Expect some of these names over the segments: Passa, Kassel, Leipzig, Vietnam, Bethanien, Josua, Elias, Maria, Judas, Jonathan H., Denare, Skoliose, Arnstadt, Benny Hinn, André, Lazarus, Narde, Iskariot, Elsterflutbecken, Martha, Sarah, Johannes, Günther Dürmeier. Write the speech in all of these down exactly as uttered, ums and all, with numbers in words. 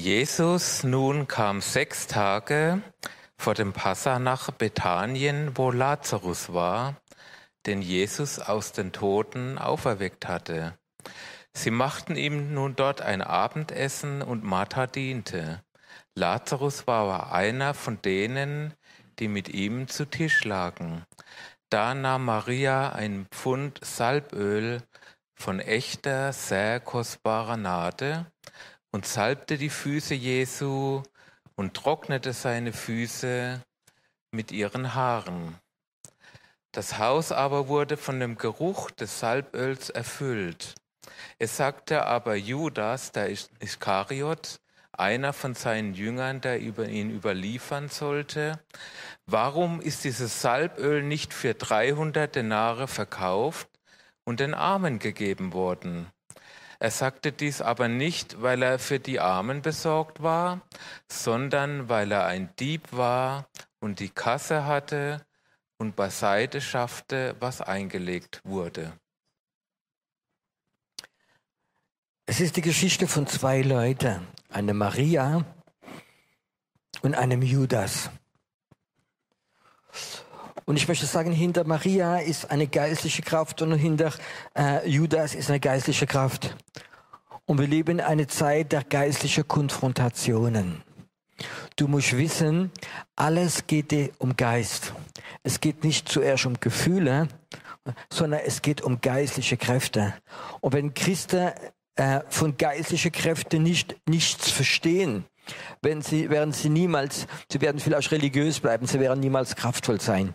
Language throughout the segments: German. Jesus nun kam sechs Tage vor dem Passa nach Bethanien, wo Lazarus war, den Jesus aus den Toten auferweckt hatte. Sie machten ihm nun dort ein Abendessen und Martha diente. Lazarus war aber einer von denen, die mit ihm zu Tisch lagen. Da nahm Maria ein Pfund Salböl von echter, sehr kostbarer Narde und salbte die Füße Jesu und trocknete seine Füße mit ihren Haaren. Das Haus aber wurde von dem Geruch des Salböls erfüllt. Es sagte aber Judas, der Iskariot, einer von seinen Jüngern, der über ihn überliefern sollte: Warum ist dieses Salböl nicht für dreihundert Denare verkauft und den Armen gegeben worden? Er sagte dies aber nicht, weil er für die Armen besorgt war, sondern weil er ein Dieb war und die Kasse hatte und beiseite schaffte, was eingelegt wurde. Es ist die Geschichte von zwei Leuten, einer Maria und einem Judas. Und ich möchte sagen, hinter Maria ist eine geistliche Kraft und hinter äh, Judas ist eine geistliche Kraft. Und wir leben eine Zeit der geistlichen Konfrontationen. Du musst wissen, alles geht dir um Geist. Es geht nicht zuerst um Gefühle, sondern es geht um geistliche Kräfte. Und wenn Christen äh, von geistlichen Kräften nicht, nichts verstehen, wenn sie, werden sie niemals, sie werden vielleicht religiös bleiben, sie werden niemals kraftvoll sein.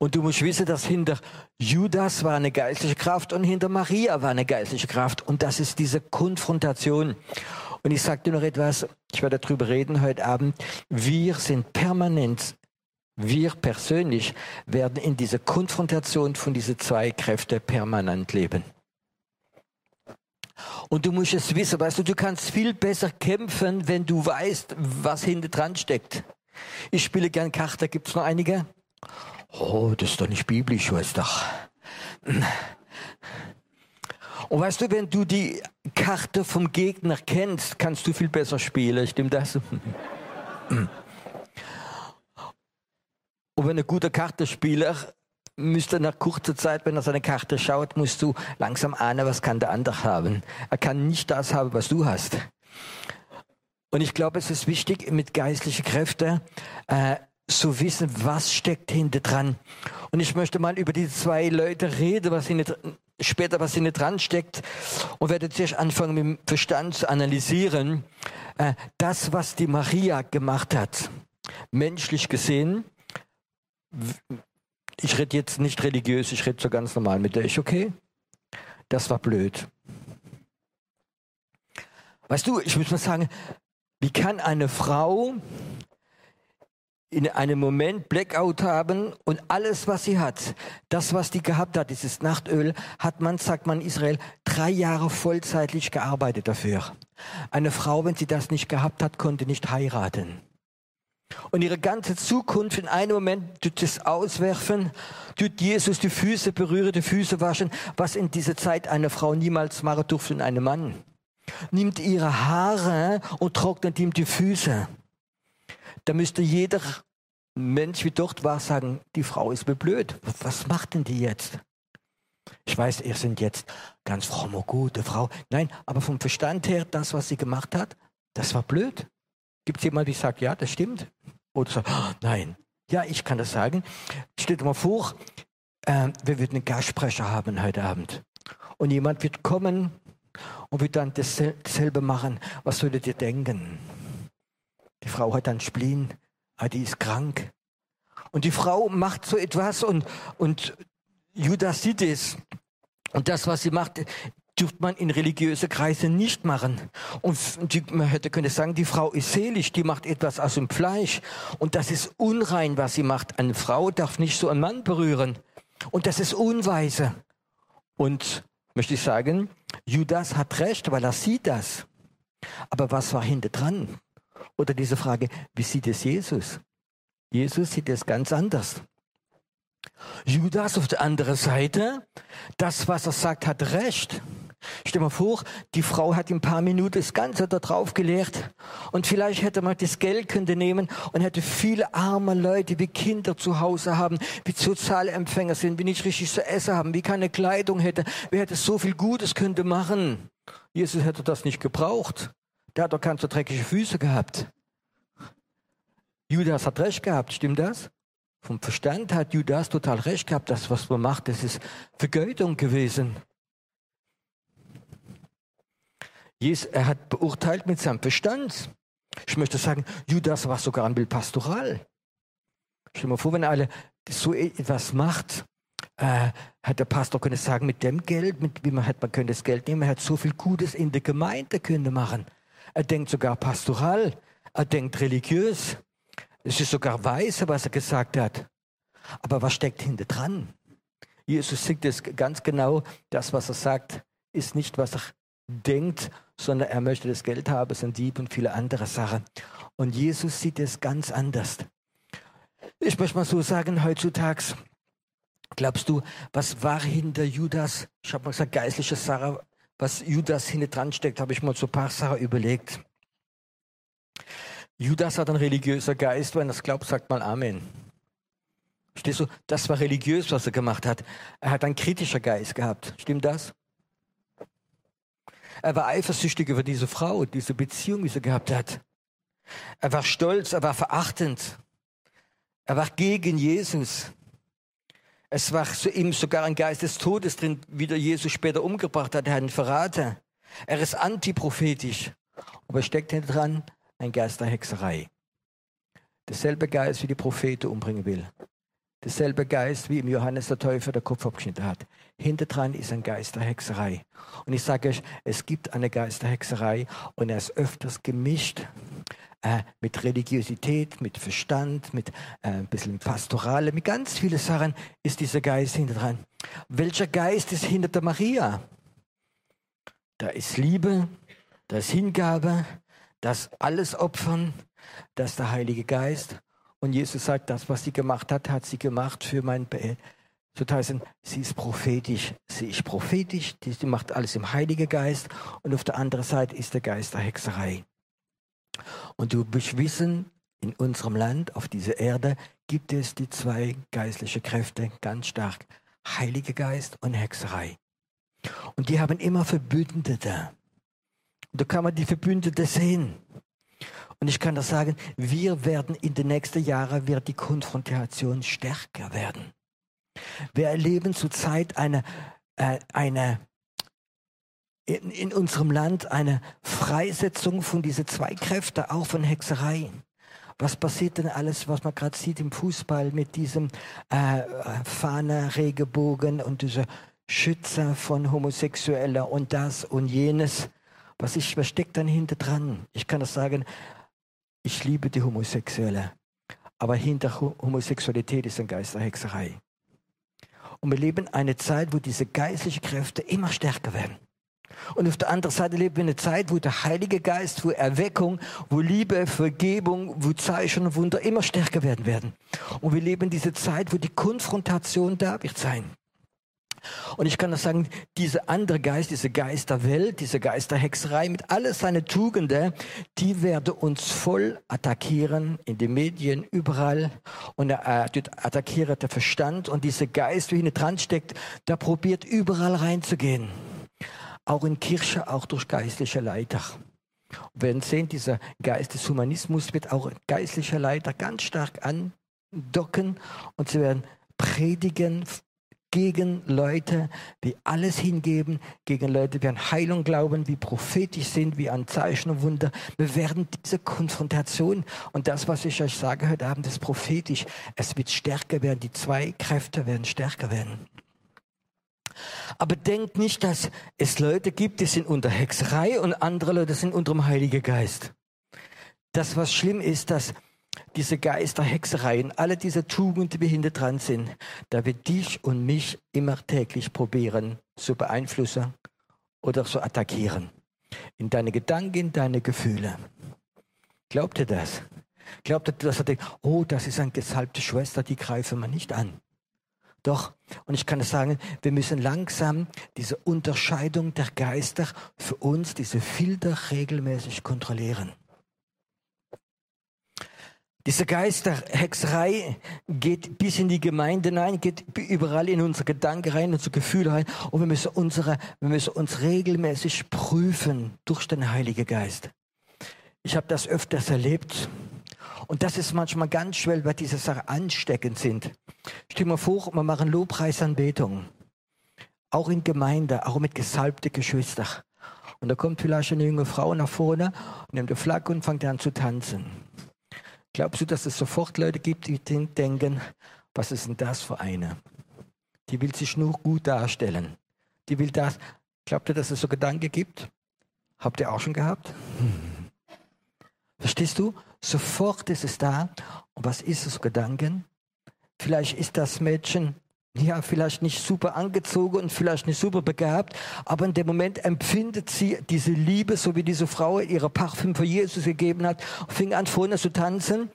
Und du musst wissen, dass hinter Judas war eine geistliche Kraft und hinter Maria war eine geistliche Kraft. Und das ist diese Konfrontation. Und ich sage dir noch etwas, ich werde darüber reden heute Abend. Wir sind permanent, wir persönlich werden in dieser Konfrontation von diesen zwei Kräften permanent leben. Und du musst es wissen, weißt du, du kannst viel besser kämpfen, wenn du weißt, was hinten dran steckt. Ich spiele gern Karten, da gibt es noch einige. Oh, das ist doch nicht biblisch, weißt du. Und weißt du, wenn du die Karte vom Gegner kennst, kannst du viel besser spielen, stimmt das? Und wenn ein guter Kartenspieler müsste nach kurzer Zeit, wenn er seine Karte schaut, musst du langsam ahnen, was kann der andere haben. Er kann nicht das haben, was du hast. Und ich glaube, es ist wichtig, mit geistlichen Kräften äh, zu wissen, was steckt hinter dran. Und ich möchte mal über die zwei Leute reden, was hinter, später was hinter dran steckt, und werde zuerst anfangen, mit dem Verstand zu analysieren. Äh, das, was die Maria gemacht hat, menschlich gesehen, ich rede jetzt nicht religiös, ich rede so ganz normal mit der, ist okay? Das war blöd. Weißt du, ich muss mal sagen, wie kann eine Frau in einem Moment Blackout haben und alles, was sie hat, das, was die gehabt hat, dieses Nachtöl, hat man, sagt man in Israel, drei Jahre vollzeitlich gearbeitet dafür. Eine Frau, wenn sie das nicht gehabt hat, konnte nicht heiraten. Und ihre ganze Zukunft in einem Moment tut es auswerfen, tut Jesus die Füße berühren, die Füße waschen, was in dieser Zeit eine Frau niemals machen durfte in einem Mann. Nimmt ihre Haare und trocknet ihm die Füße. Da müsste jeder Mensch, wie dort war, sagen, die Frau ist blöd. Was macht denn die jetzt? Ich weiß, ihr sind jetzt ganz fromme, gute Frau. Nein, aber vom Verstand her, das, was sie gemacht hat, das war blöd. Gibt es jemanden, der sagt, ja, das stimmt? Oder sagt, oh, nein. Ja, ich kann das sagen. Stellt mal vor, äh, wir würden einen Gastsprecher haben heute Abend. Und jemand wird kommen und wird dann dasselbe machen. Was würdet ihr denken? Die Frau hat einen Spleen, ah, die ist krank. Und die Frau macht so etwas und, und Judas sieht es. Und das, was sie macht, dürfte man in religiöse Kreise nicht machen. Und die, man hätte können sagen, die Frau ist selig, die macht etwas aus dem Fleisch. Und das ist unrein, was sie macht. Eine Frau darf nicht so einen Mann berühren. Und das ist unweise. Und möchte ich sagen, Judas hat recht, weil er sieht das. Aber was war hinter dran? Oder diese Frage, wie sieht es Jesus? Jesus sieht es ganz anders. Judas auf der anderen Seite, das, was er sagt, hat recht. Stell dir mal vor, die Frau hat in ein paar Minuten das Ganze da drauf gelegt und vielleicht hätte man das Geld könnte nehmen und hätte viele arme Leute, wie Kinder zu Hause haben, wie Sozialempfänger sind, wie nicht richtig zu essen haben, wie keine Kleidung hätte, wer hätte so viel Gutes könnte machen. Jesus hätte das nicht gebraucht. Der hat doch ganz so dreckige Füße gehabt. Judas hat recht gehabt, stimmt das? Vom Verstand hat Judas total recht gehabt. Das, was man macht, das ist Vergeutung gewesen. Jesus, er hat beurteilt mit seinem Verstand. Ich möchte sagen, Judas war sogar ein Bild pastoral. Stell dir mal vor, wenn alle so etwas macht, äh, hat der Pastor können sagen, mit dem Geld, mit wie man hat, man könnte das Geld nehmen, er hat so viel Gutes in der Gemeinde können machen. Er denkt sogar pastoral, er denkt religiös. Es ist sogar weise, was er gesagt hat. Aber was steckt hinter dran? Jesus sieht es ganz genau. Das, was er sagt, ist nicht, was er denkt, sondern er möchte das Geld haben, es ist ein Dieb und viele andere Sachen. Und Jesus sieht es ganz anders. Ich möchte mal so sagen, heutzutage, glaubst du, was war hinter Judas? Ich habe mal gesagt, geistliche Sarah, was Judas hinter dran steckt, habe ich mal so ein paar Sachen überlegt. Judas hat ein religiöser Geist, wenn er es glaubt, sagt mal Amen. Verstehst du? Das war religiös, was er gemacht hat. Er hat einen kritischen Geist gehabt. Stimmt das? Er war eifersüchtig über diese Frau, diese Beziehung, die sie gehabt hat. Er war stolz, er war verachtend. Er war gegen Jesus. Es war zu ihm sogar ein Geist des Todes drin, wie der Jesus später umgebracht hat. Er hat einen Verrater. Er ist antiprophetisch. Aber steckt hinter dran? Ein Geist der Hexerei. Derselbe Geist, wie die Propheten umbringen will. Derselbe Geist, wie im Johannes der Täufer der Kopf abgeschnitten hat. Hinterdran ist ein Geist der Hexerei. Und ich sage euch, es gibt eine Geist der Hexerei und er ist öfters gemischt äh, mit Religiosität, mit Verstand, mit äh, ein bisschen Pastorale, mit ganz vielen Sachen ist dieser Geist hinterdran. Welcher Geist ist hinter der Maria? Da ist Liebe, da ist Hingabe, das alles opfern, das ist der Heilige Geist. Und Jesus sagt, das, was sie gemacht hat, hat sie gemacht für mein Be So heißen, sie ist prophetisch, sie ist prophetisch, sie macht alles im Heiligen Geist. Und auf der anderen Seite ist der Geist der Hexerei. Und du wirst wissen, in unserem Land, auf dieser Erde, gibt es die zwei geistlichen Kräfte ganz stark. Heiliger Geist und Hexerei. Und die haben immer Verbündete. Da kann man die Verbündeten sehen. Und ich kann das sagen, wir werden in den nächsten Jahren, wird die Konfrontation stärker werden. Wir erleben zurzeit eine, äh, eine, in, in unserem Land eine Freisetzung von diesen zwei Kräften, auch von Hexerei. Was passiert denn alles, was man gerade sieht im Fußball mit diesem äh, Fahne, Regenbogen und diese Schützer von Homosexuellen und das und jenes? Was, ich, was steckt dann hinter dran? Ich kann das sagen, ich liebe die Homosexuelle. Aber hinter Homosexualität ist ein Geist der Hexerei. Und wir leben eine Zeit, wo diese geistlichen Kräfte immer stärker werden. Und auf der anderen Seite leben wir eine Zeit, wo der Heilige Geist, wo Erweckung, wo Liebe, Vergebung, wo Zeichen und Wunder immer stärker werden werden. Und wir leben diese Zeit, wo die Konfrontation da wird sein. Und ich kann das sagen, dieser andere Geist, dieser Geist der Welt, dieser Geist der Hexerei mit all seinen Tugenden, die werden uns voll attackieren in den Medien, überall. Und er äh, attackiert der Verstand und dieser Geist, der hinten dran steckt, der probiert überall reinzugehen. Auch in Kirche, auch durch geistliche Leiter. Wir werden sehen, dieser Geist des Humanismus wird auch geistlicher Leiter ganz stark andocken und sie werden predigen, gegen Leute, die alles hingeben, gegen Leute, die an Heilung glauben, die prophetisch sind, wie an Zeichen und Wunder. Wir werden diese Konfrontation und das, was ich euch sage heute Abend, ist prophetisch. Es wird stärker werden, die zwei Kräfte werden stärker werden. Aber denkt nicht, dass es Leute gibt, die sind unter Hexerei und andere Leute sind unter dem Heiligen Geist. Das, was schlimm ist, dass diese Geister, Hexereien, alle diese Tugenden, die hinter dran sind, da wird dich und mich immer täglich probieren zu beeinflussen oder zu attackieren. In deine Gedanken, in deine Gefühle. Glaubt ihr das? Glaubt ihr, dass er denkt, oh, das ist eine gesalbte Schwester, die greifen wir nicht an. Doch, und ich kann es sagen, wir müssen langsam diese Unterscheidung der Geister für uns, diese Filter regelmäßig kontrollieren. Diese Geisterhexerei geht bis in die Gemeinde rein, geht überall in unsere Gedanken rein, unsere Gefühle rein. Und wir müssen, unsere, wir müssen uns regelmäßig prüfen durch den Heiligen Geist. Ich habe das öfters erlebt. Und das ist manchmal ganz schwer, weil diese Sachen ansteckend sind. Stell dir mal vor, wir machen Lobpreisanbetung. Auch in Gemeinde, auch mit gesalbten Geschwistern. Und da kommt vielleicht eine junge Frau nach vorne, nimmt eine Flagge und fängt an zu tanzen. Glaubst du, dass es sofort Leute gibt, die denken, was ist denn das für eine? Die will sich nur gut darstellen. Die will das. Glaubt ihr, dass es so Gedanken gibt? Habt ihr auch schon gehabt? Hm. Verstehst du? Sofort ist es da. Und was ist das Gedanken? Vielleicht ist das Mädchen, ja, vielleicht nicht super angezogen und vielleicht nicht super begabt, aber in dem Moment empfindet sie diese Liebe, so wie diese Frau ihre Parfüm für Jesus gegeben hat, fing an vorne zu tanzen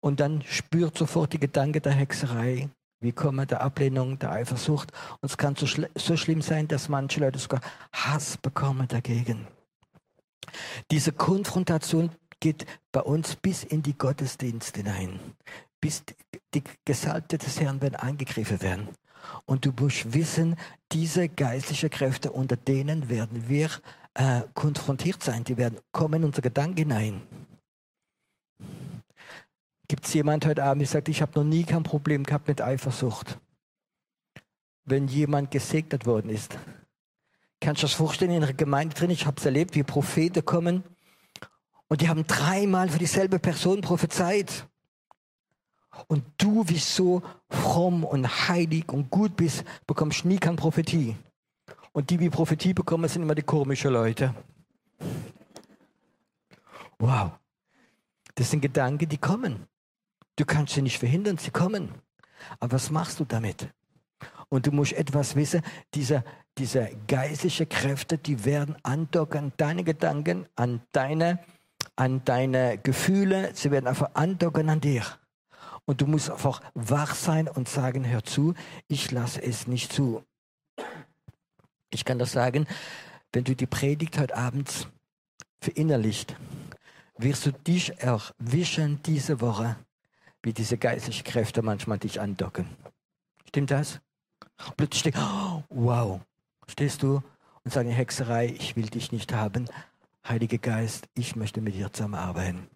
und dann spürt sofort die Gedanken der Hexerei. Wie kommen der Ablehnung, der Eifersucht? Und es kann so, schl so schlimm sein, dass manche Leute sogar Hass bekommen dagegen. Diese Konfrontation geht bei uns bis in die Gottesdienste hinein. Bis die Gesalbten des Herrn werden angegriffen werden. Und du musst wissen, diese geistlichen Kräfte, unter denen werden wir äh, konfrontiert sein. Die werden kommen in unsere Gedanken hinein. Gibt es jemanden heute Abend, der sagt, ich habe noch nie kein Problem gehabt mit Eifersucht? Wenn jemand gesegnet worden ist. Kannst du das vorstellen, in einer Gemeinde drin, ich habe es erlebt, wie Propheten kommen. Und die haben dreimal für dieselbe Person prophezeit. Und du, wie so fromm und heilig und gut bist, bekommst nie keine Prophetie. Und die, die Prophetie bekommen, sind immer die komischen Leute. Wow. Das sind Gedanken, die kommen. Du kannst sie nicht verhindern, sie kommen. Aber was machst du damit? Und du musst etwas wissen, diese, diese geistlichen Kräfte, die werden andocken an deine Gedanken, an deine, an deine Gefühle, sie werden einfach andocken an dir. Und du musst einfach wach sein und sagen, hör zu, ich lasse es nicht zu. Ich kann das sagen, wenn du die Predigt heute Abend verinnerlicht, wirst du dich erwischen diese Woche, wie diese geistlichen Kräfte manchmal dich andocken. Stimmt das? Plötzlich, oh, wow, stehst du und sagst, Hexerei, ich will dich nicht haben. Heiliger Geist, ich möchte mit dir zusammenarbeiten.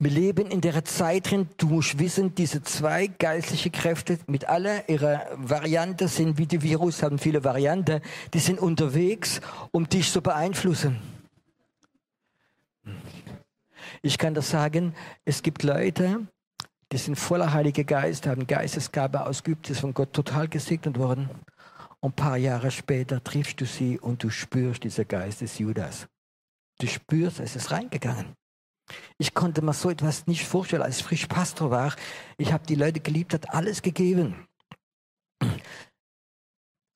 Wir leben in der Zeit drin, du musst wissen, diese zwei geistlichen Kräfte mit aller ihrer Variante sind, wie die Virus haben viele Varianten, die sind unterwegs, um dich zu beeinflussen. Ich kann das sagen, es gibt Leute, die sind voller Heiliger Geist, haben Geistesgabe ausgeübt, sind von Gott total gesegnet worden. Und ein paar Jahre später triffst du sie und du spürst, dieser Geist des Judas. Du spürst, es ist reingegangen. Ich konnte mir so etwas nicht vorstellen, als ich frisch Pastor war. Ich habe die Leute geliebt, hat alles gegeben.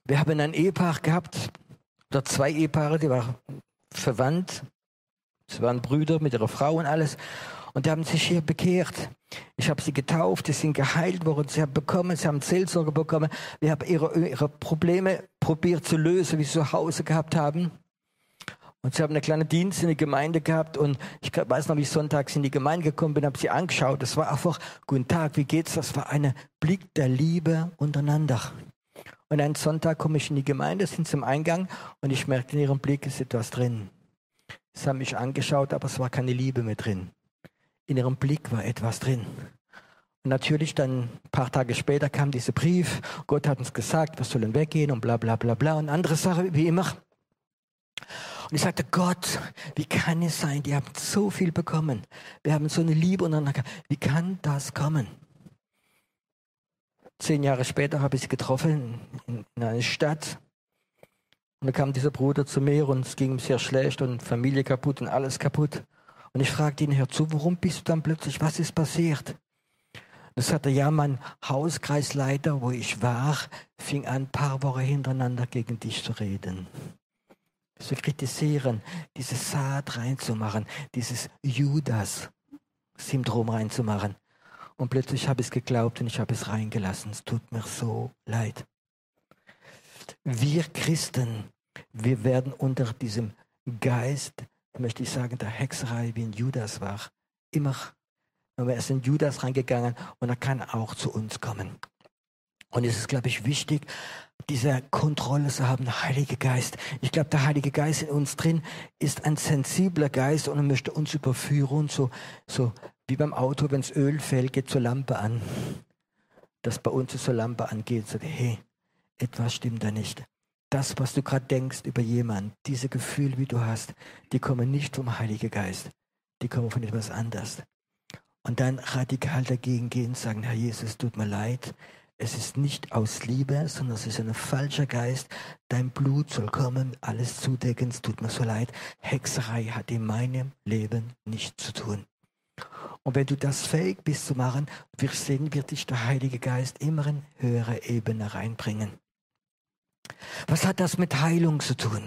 Wir haben ein Ehepaar gehabt, oder zwei Ehepaare, die waren verwandt. Sie waren Brüder mit ihrer Frau und alles. Und die haben sich hier bekehrt. Ich habe sie getauft, sie sind geheilt worden, sie haben bekommen, sie haben Seelsorge bekommen. Wir haben ihre, ihre Probleme probiert zu lösen, wie sie zu Hause gehabt haben. Und sie haben einen kleinen Dienst in der Gemeinde gehabt und ich weiß noch, wie ich sonntags in die Gemeinde gekommen bin, habe sie angeschaut. Das war einfach, guten Tag, wie geht's? Das war ein Blick der Liebe untereinander. Und einen Sonntag komme ich in die Gemeinde, sind zum Eingang und ich merkte, in ihrem Blick ist etwas drin. Sie haben mich angeschaut, aber es war keine Liebe mehr drin. In ihrem Blick war etwas drin. Und natürlich dann ein paar Tage später kam dieser Brief, Gott hat uns gesagt, wir sollen weggehen und bla bla bla bla und andere Sachen, wie immer. Und ich sagte, Gott, wie kann es sein, die haben so viel bekommen. Wir haben so eine Liebe untereinander. Wie kann das kommen? Zehn Jahre später habe ich sie getroffen in, in einer Stadt. Und da kam dieser Bruder zu mir und es ging ihm sehr schlecht und Familie kaputt und alles kaputt. Und ich fragte ihn, hör zu, warum bist du dann plötzlich, was ist passiert? Und das hatte ja mein Hauskreisleiter, wo ich war, fing an, ein paar Wochen hintereinander gegen dich zu reden. Zu kritisieren, dieses Saat reinzumachen, dieses Judas-Syndrom reinzumachen. Und plötzlich habe ich es geglaubt und ich habe es reingelassen. Es tut mir so leid. Wir Christen, wir werden unter diesem Geist, möchte ich sagen, der Hexerei, wie in Judas war, immer, er ist in Judas reingegangen und er kann auch zu uns kommen. Und es ist, glaube ich, wichtig, diese Kontrolle zu haben, der Heilige Geist. Ich glaube, der Heilige Geist in uns drin ist ein sensibler Geist und er möchte uns überführen, so, so wie beim Auto, wenn es Öl fällt, geht zur Lampe an. Dass bei uns zur Lampe angeht, sagt, hey, etwas stimmt da nicht. Das, was du gerade denkst über jemanden, diese Gefühle, wie du hast, die kommen nicht vom Heiligen Geist, die kommen von etwas anderes. Und dann radikal dagegen gehen und sagen, Herr Jesus, tut mir leid, es ist nicht aus Liebe, sondern es ist ein falscher Geist, dein Blut soll kommen, alles zudecken, es tut mir so leid. Hexerei hat in meinem Leben nichts zu tun. Und wenn du das fähig bist zu machen, wir sehen, wird dich der Heilige Geist immer in höhere Ebene reinbringen. Was hat das mit Heilung zu tun?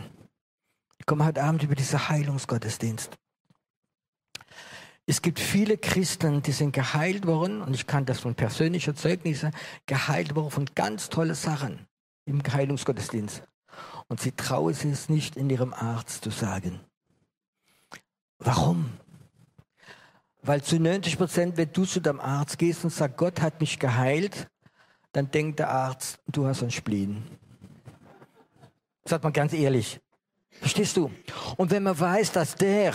Ich komme heute Abend über diesen Heilungsgottesdienst. Es gibt viele Christen, die sind geheilt worden, und ich kann das von persönlicher Zeugnis sagen, geheilt worden von ganz tollen Sachen im Heilungsgottesdienst. Und sie trauen sich es nicht, in ihrem Arzt zu sagen. Warum? Weil zu neunzig Prozent, wenn du zu deinem Arzt gehst und sagst, Gott hat mich geheilt, dann denkt der Arzt, du hast einen Spleen. Sagt man ganz ehrlich. Verstehst du? Und wenn man weiß, dass der,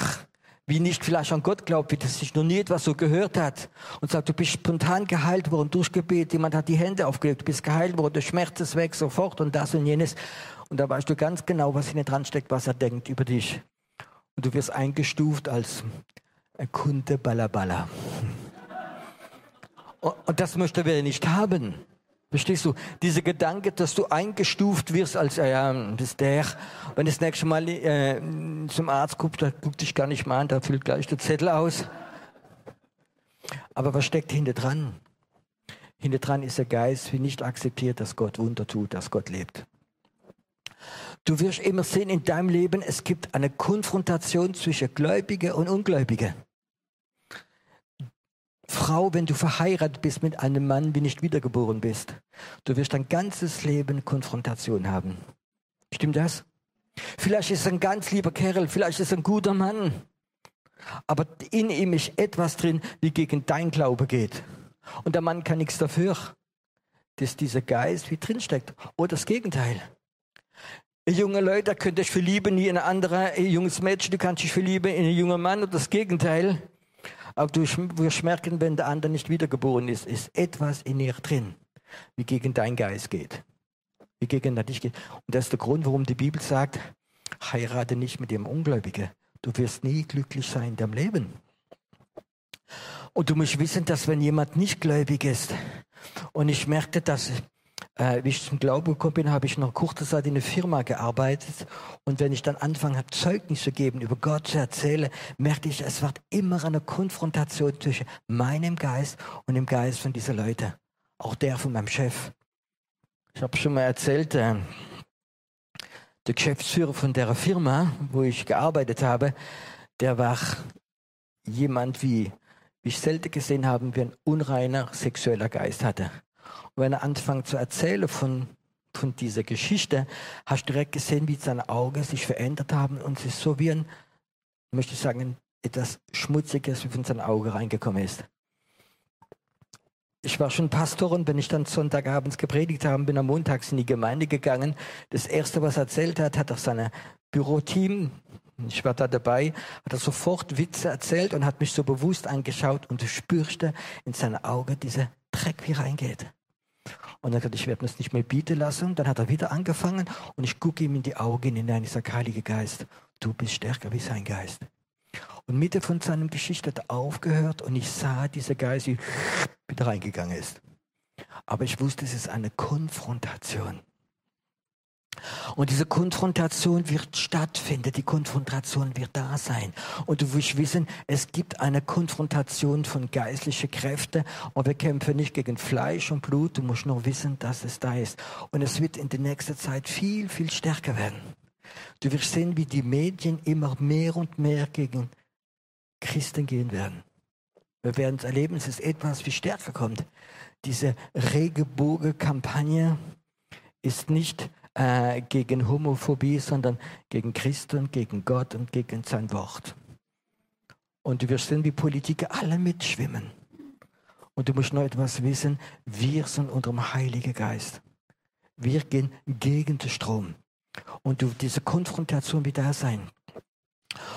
wie nicht vielleicht an Gott glaubt, wie das sich noch nie etwas so gehört hat, und sagt, du bist spontan geheilt worden durch Gebet, jemand hat die Hände aufgelegt, du bist geheilt worden, der Schmerz ist weg, sofort und das und jenes. Und da weißt du ganz genau, was hinten dran steckt, was er denkt über dich. Und du wirst eingestuft als ein Kunde Ballaballa. und, und das möchte wir nicht haben. Verstehst du? Dieser Gedanke, dass du eingestuft wirst als, äh, ja, bist der, wenn du das nächste Mal äh, zum Arzt guckst, da guckt dich gar nicht mal an, da füllt gleich der Zettel aus. Aber was steckt hinter dran? Hinter dran ist der Geist, wie nicht akzeptiert, dass Gott Wunder tut, dass Gott lebt. Du wirst immer sehen in deinem Leben, es gibt eine Konfrontation zwischen Gläubigen und Ungläubigen. Frau, wenn du verheiratet bist mit einem Mann, wie nicht wiedergeboren bist, du wirst dein ganzes Leben Konfrontation haben. Stimmt das? Vielleicht ist es ein ganz lieber Kerl, vielleicht ist es ein guter Mann, aber in ihm ist etwas drin, wie gegen dein Glaube geht. Und der Mann kann nichts dafür, dass dieser Geist wie drin steckt. Oder das Gegenteil. Junge Leute, könnt ihr euch verlieben in ein anderes junges Mädchen, du kannst dich verlieben in einen jungen Mann oder das Gegenteil. Aber du wirst merken, wenn der andere nicht wiedergeboren ist, ist etwas in ihr drin, wie gegen deinen Geist geht, wie gegen dich geht. Und das ist der Grund, warum die Bibel sagt, heirate nicht mit dem Ungläubigen. Du wirst nie glücklich sein in deinem Leben. Und du musst wissen, dass wenn jemand nicht gläubig ist, und ich merkte, dass, äh, wie ich zum Glauben gekommen bin, habe ich noch kurze Zeit in einer Firma gearbeitet. Und wenn ich dann anfange, habe Zeugnis zu geben, über Gott zu erzählen, merkte ich, es wird immer eine Konfrontation zwischen meinem Geist und dem Geist von diesen Leuten. Auch der von meinem Chef. Ich habe schon mal erzählt, äh, der Geschäftsführer von der Firma, wo ich gearbeitet habe, der war jemand, wie, wie ich selten gesehen habe, wie ein unreiner sexueller Geist hatte. Und wenn er anfängt zu erzählen von, von dieser Geschichte, hast du direkt gesehen, wie seine Augen sich verändert haben und es ist so wie ein, möchte ich sagen, etwas Schmutziges, wie von seinem Auge reingekommen ist. Ich war schon Pastor und wenn ich dann Sonntagabends gepredigt habe, bin am Montag in die Gemeinde gegangen. Das Erste, was er erzählt hat, hat auch sein Büroteam, ich war da dabei, hat er sofort Witze erzählt und hat mich so bewusst angeschaut und du spürte in seinen Augen diese Dreck, wie reingeht. Und dann hat er gesagt, ich werde mir das nicht mehr bieten lassen. Dann hat er wieder angefangen und ich gucke ihm in die Augen hinein. Ich sage, Heiliger Geist, du bist stärker wie sein Geist. Und Mitte von seiner Geschichte hat er aufgehört und ich sah, dieser Geist wie wieder reingegangen ist. Aber ich wusste, es ist eine Konfrontation. Und diese Konfrontation wird stattfinden, die Konfrontation wird da sein. Und du wirst wissen, es gibt eine Konfrontation von geistlichen Kräften und wir kämpfen nicht gegen Fleisch und Blut, du musst nur wissen, dass es da ist. Und es wird in der nächsten Zeit viel, viel stärker werden. Du wirst sehen, wie die Medien immer mehr und mehr gegen Christen gehen werden. Wir werden es erleben, es ist etwas viel stärker kommt. Diese Regenbogen-Kampagne ist nicht äh, gegen Homophobie, sondern gegen Christen, gegen Gott und gegen sein Wort. Und wir sehen, wie Politiker alle mitschwimmen. Und du musst noch etwas wissen, wir sind unter dem Heiligen Geist. Wir gehen gegen den Strom. Und du, diese Konfrontation wird da sein.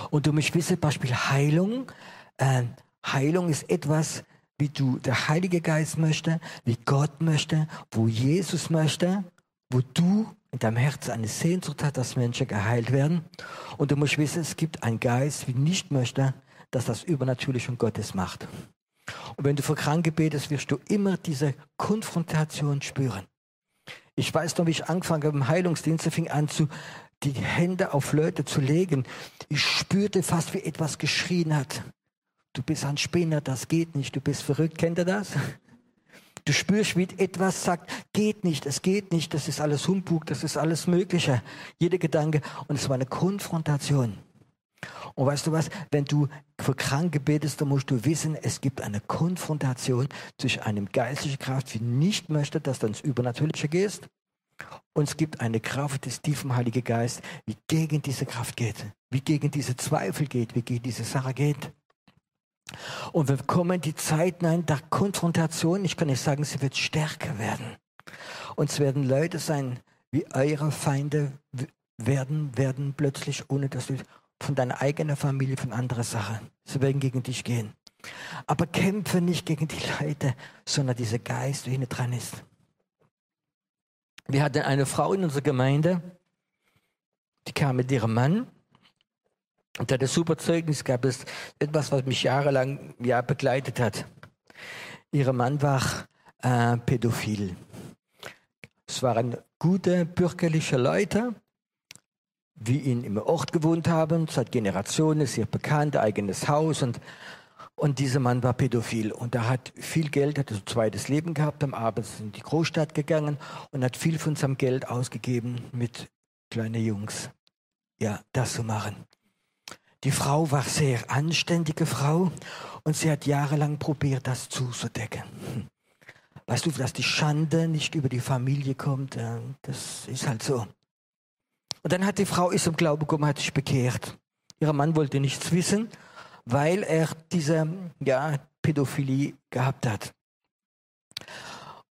Und du musst wissen, Beispiel Heilung. Äh, Heilung ist etwas, wie du der Heilige Geist möchte, wie Gott möchte, wo Jesus möchte, wo du in deinem Herzen eine Sehnsucht hast, dass Menschen geheilt werden. Und du musst wissen, es gibt einen Geist, wie nicht möchte, dass das Übernatürliche und Gottes macht. Und wenn du für Kranke betest, wirst du immer diese Konfrontation spüren. Ich weiß noch, wie ich angefangen habe im Heilungsdienst, ich fing an, zu, die Hände auf Leute zu legen. Ich spürte fast, wie etwas geschrien hat. Du bist ein Spinner, das geht nicht, du bist verrückt, kennt ihr das? Du spürst, wie etwas sagt, geht nicht, es geht nicht, das ist alles Humbug, das ist alles Mögliche. Jeder Gedanke, und es war eine Konfrontation. Und weißt du was, wenn du für Kranke betest, dann musst du wissen, es gibt eine Konfrontation zwischen einem geistlichen Kraft, die nicht möchte, dass du ins Übernatürliche gehst, und es gibt eine Kraft des tiefen Heiligen Geistes, wie gegen diese Kraft geht, wie gegen diese Zweifel geht, wie gegen diese Sache geht. Und wir kommen die Zeit, nein, der Konfrontation, ich kann nicht sagen, sie wird stärker werden. Und es werden Leute sein, wie eure Feinde werden, werden plötzlich, ohne dass du von deiner eigenen Familie, von anderer Sache. Sie werden gegen dich gehen. Aber kämpfe nicht gegen die Leute, sondern dieser Geist, der hinten dran ist. Wir hatten eine Frau in unserer Gemeinde, die kam mit ihrem Mann. Und da das super Zeugnis gab, ist etwas, was mich jahrelang ja, begleitet hat. Ihr Mann war äh, pädophil. Es waren gute bürgerliche Leute, die ihn im Ort gewohnt haben. Seit Generationen ist ihr bekannt, eigenes Haus. Und, und dieser Mann war pädophil. Und er hat viel Geld, hatte so ein zweites Leben gehabt. Am Abend ist in die Großstadt gegangen und hat viel von seinem Geld ausgegeben, mit kleinen Jungs ja, das zu machen. Die Frau war eine sehr anständige Frau und sie hat jahrelang probiert, das zuzudecken. Weißt du, dass die Schande nicht über die Familie kommt, das ist halt so. Und dann hat die Frau, ist zum Glauben gekommen, hat sich bekehrt. Ihr Mann wollte nichts wissen, weil er diese ja, Pädophilie gehabt hat.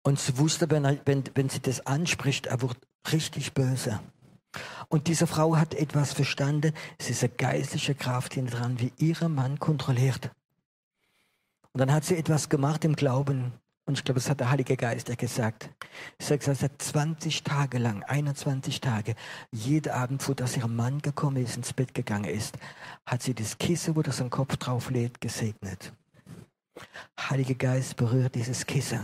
Und sie wusste, wenn, er, wenn, wenn sie das anspricht, er wird richtig böse. Und diese Frau hat etwas verstanden, es ist eine geistliche Kraft hinten dran, wie ihre Mann kontrolliert. Und dann hat sie etwas gemacht im Glauben, und ich glaube, es hat der Heilige Geist ja gesagt. Sie hat gesagt, sie hat zwanzig Tage lang, einundzwanzig Tage, jeden Abend, wo das ihr Mann gekommen ist, ins Bett gegangen ist, hat sie das Kissen, wo das den Kopf drauf lädt, gesegnet. Heiliger Geist berührt dieses Kissen.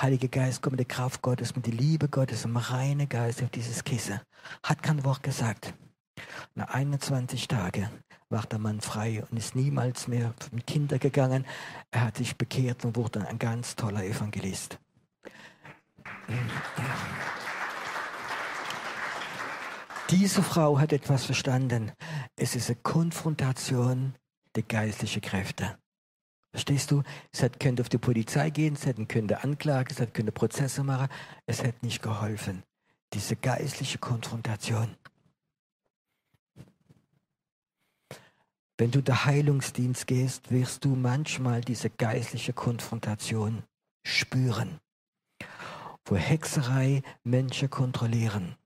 Heiliger Geist, komm mit der Kraft Gottes, mit der Liebe Gottes, im reinen Geist auf dieses Kissen. Hat kein Wort gesagt. Nach einundzwanzig Tagen war der Mann frei und ist niemals mehr mit Kindern gegangen. Er hat sich bekehrt und wurde ein ganz toller Evangelist. Diese Frau hat etwas verstanden. Es ist eine Konfrontation der geistlichen Kräfte. Verstehst du? Es hätte können auf die Polizei gehen, es hätten können anklagen, es hätten können Prozesse machen, es hätte nicht geholfen. Diese geistliche Konfrontation. Wenn du in den Heilungsdienst gehst, wirst du manchmal diese geistliche Konfrontation spüren. Wo Hexerei Menschen kontrollieren.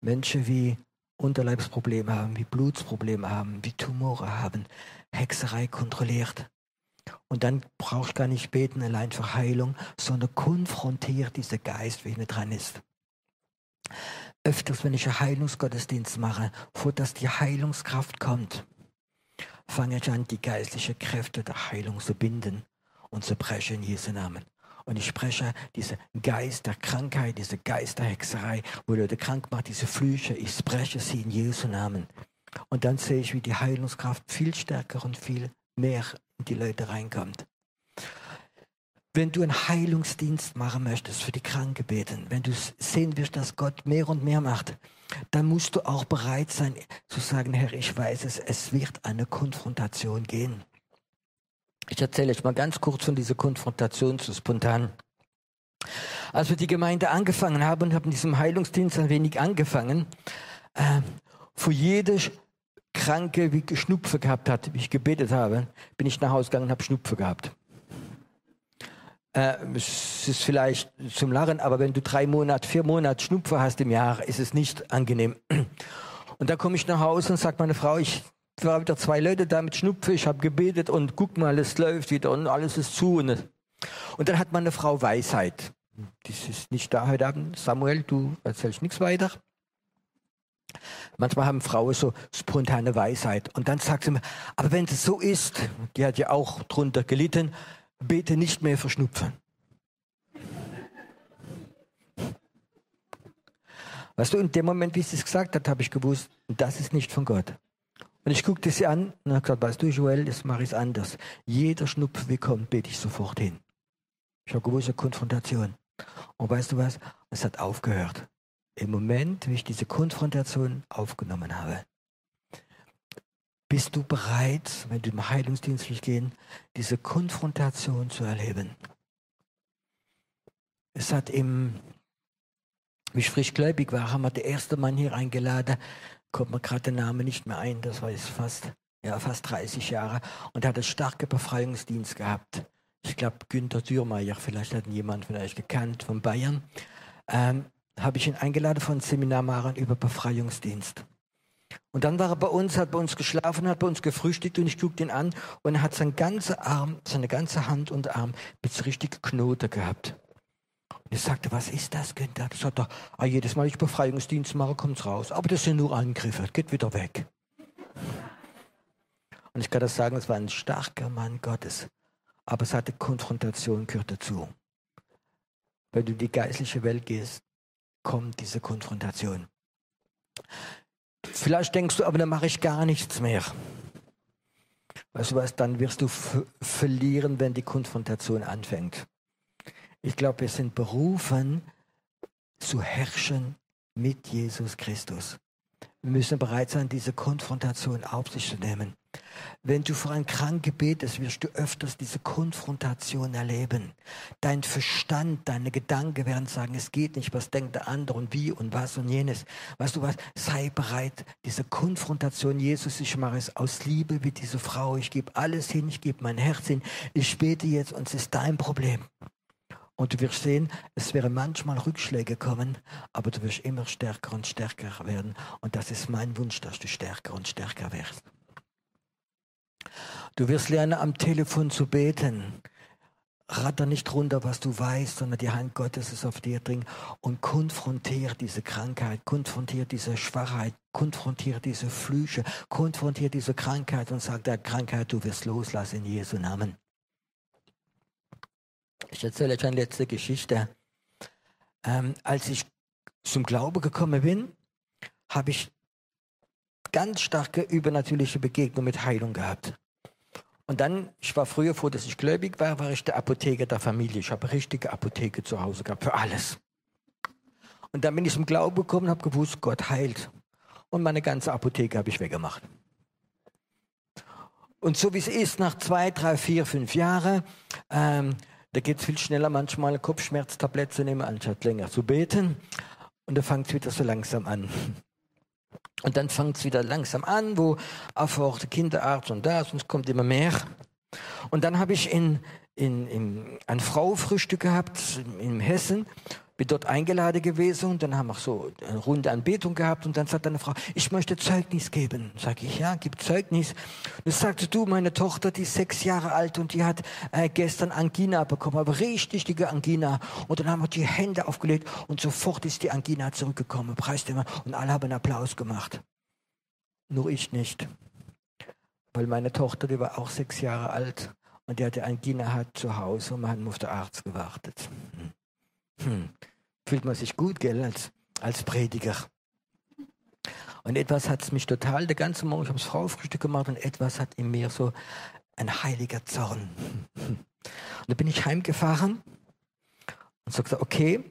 Menschen wie Unterleibsprobleme haben, wie Blutsprobleme haben, wie Tumore haben. Hexerei kontrolliert. Und dann brauchst du gar nicht beten allein für Heilung, sondern konfrontiert dieser Geist, wie er dran ist. Öfters, wenn ich einen Heilungsgottesdienst mache, vor dass die Heilungskraft kommt, fange ich an, die geistlichen Kräfte der Heilung zu binden und zu brechen in Jesu Namen. Und ich spreche diese Geist der Krankheit, diese Geist der Hexerei, wo Leute krank machen, diese Flüche, ich spreche sie in Jesu Namen. Und dann sehe ich, wie die Heilungskraft viel stärker und viel mehr in die Leute reinkommt. Wenn du einen Heilungsdienst machen möchtest, für die Kranken beten, wenn du sehen wirst, dass Gott mehr und mehr macht, dann musst du auch bereit sein zu sagen, Herr, ich weiß es, es wird eine Konfrontation gehen. Ich erzähle euch mal ganz kurz von dieser Konfrontation zu spontan. Als wir die Gemeinde angefangen haben und haben diesem Heilungsdienst ein wenig angefangen, äh, für jede Kranke, die Schnupfe gehabt hat, wie ich gebetet habe, bin ich nach Hause gegangen und habe Schnupfe gehabt. Äh, es ist vielleicht zum Lachen, aber wenn du drei Monate, vier Monate Schnupfe hast im Jahr, ist es nicht angenehm. Und da komme ich nach Hause und sage meine Frau, ich war wieder zwei Leute da mit Schnupfe, ich habe gebetet und guck mal, es läuft wieder und alles ist zu. Und, und dann hat meine Frau Weisheit. Das ist nicht da heute Abend. Samuel, du erzählst nichts weiter. Manchmal haben Frauen so spontane Weisheit. Und dann sagt sie mir, aber wenn es so ist, die hat ja auch drunter gelitten, bete nicht mehr für Schnupfen. Weißt du, in dem Moment, wie sie es gesagt hat, habe ich gewusst, das ist nicht von Gott. Und ich guckte sie an und habe gesagt, weißt du, Joel, jetzt mache ich es anders. Jeder Schnupfen, wie kommt, bete ich sofort hin. Ich habe gewusst, eine Konfrontation. Und weißt du was? Es hat aufgehört. Im Moment, wie ich diese Konfrontation aufgenommen habe, bist du bereit, wenn du im Heilungsdienst willst gehen, diese Konfrontation zu erleben? Es hat im, wie ich frischgläubig war, haben wir den ersten Mann hier eingeladen, kommt mir gerade der Name nicht mehr ein, das war jetzt fast, ja, fast dreißig Jahre, und hat einen starken Befreiungsdienst gehabt. Ich glaube, Günther Dürmeier, vielleicht hat ihn jemand von euch gekannt, von Bayern. Ähm, habe ich ihn eingeladen von Seminarmachern über Befreiungsdienst. Und dann war er bei uns, hat bei uns geschlafen, hat bei uns gefrühstückt und ich guckte ihn an und er hat seinen ganzen Arm, seine ganze Hand und Arm mit so richtigen Knoten gehabt. Und ich sagte, was ist das, Günther? Ich sagte, ah, jedes Mal, ich Befreiungsdienst mache, kommt es raus. Aber das sind nur Angriffe, geht wieder weg. Und ich kann das sagen, es war ein starker Mann Gottes. Aber es hatte Konfrontation, gehört dazu. Wenn du in die geistliche Welt gehst, kommt diese Konfrontation. Vielleicht denkst du, aber dann mache ich gar nichts mehr. Weißt du was, dann wirst du verlieren, wenn die Konfrontation anfängt. Ich glaube, wir sind berufen, zu herrschen mit Jesus Christus. Wir müssen bereit sein, diese Konfrontation auf sich zu nehmen. Wenn du für einen Kranken betest, wirst du öfters diese Konfrontation erleben. Dein Verstand, deine Gedanken werden sagen, es geht nicht, was denkt der andere und wie und was und jenes. Weißt du was? Sei bereit, diese Konfrontation, Jesus, ich mache es aus Liebe wie diese Frau. Ich gebe alles hin, ich gebe mein Herz hin. Ich bete jetzt und es ist dein Problem. Und du wirst sehen, es werden manchmal Rückschläge kommen, aber du wirst immer stärker und stärker werden. Und das ist mein Wunsch, dass du stärker und stärker wirst. Du wirst lernen, am Telefon zu beten. Ratter nicht runter, was du weißt, sondern die Hand Gottes ist auf dir drin und konfrontiert diese Krankheit, konfrontiert diese Schwachheit, konfrontiert diese Flüche, konfrontiert diese Krankheit und sagt der Krankheit, du wirst loslassen in Jesu Namen. Ich erzähle euch eine letzte Geschichte. Ähm, als ich zum Glauben gekommen bin, habe ich ganz starke übernatürliche Begegnung mit Heilung gehabt. Und dann, ich war früher froh, dass ich gläubig war, war ich der Apotheker der Familie. Ich habe richtige Apotheke zu Hause gehabt, für alles. Und dann bin ich zum Glauben gekommen und habe gewusst, Gott heilt. Und meine ganze Apotheke habe ich weggemacht. Und so wie es ist, nach zwei, drei, vier, fünf Jahren, ähm, da geht es viel schneller, manchmal Kopfschmerztablette zu nehmen, anstatt länger zu beten. Und da fängt es wieder so langsam an. Und dann fängt es wieder langsam an, wo auch der Kinderarzt und das, und es kommt immer mehr. Und dann habe ich in, in, in ein Frauenfrühstück gehabt in, in Hessen, bin dort eingeladen gewesen und dann haben wir so eine Runde Anbetung gehabt und dann sagt eine Frau, ich möchte Zeugnis geben. Sage ich, ja, gib Zeugnis. Und dann sagte du, meine Tochter, die ist sechs Jahre alt und die hat äh, gestern Angina bekommen, aber richtig dicke Angina. Und dann haben wir die Hände aufgelegt und sofort ist die Angina zurückgekommen. Preist immer und alle haben einen Applaus gemacht. Nur ich nicht. Weil meine Tochter, die war auch sechs Jahre alt und die hatte Angina halt zu Hause und wir haben auf den Arzt gewartet. Hm. Fühlt man sich gut, gell, als, als Prediger. Und etwas hat es mich total, den ganzen Morgen, ich habe das Frauenfrühstück gemacht und etwas hat in mir so ein heiliger Zorn. Hm. Und da bin ich heimgefahren und so gesagt, okay,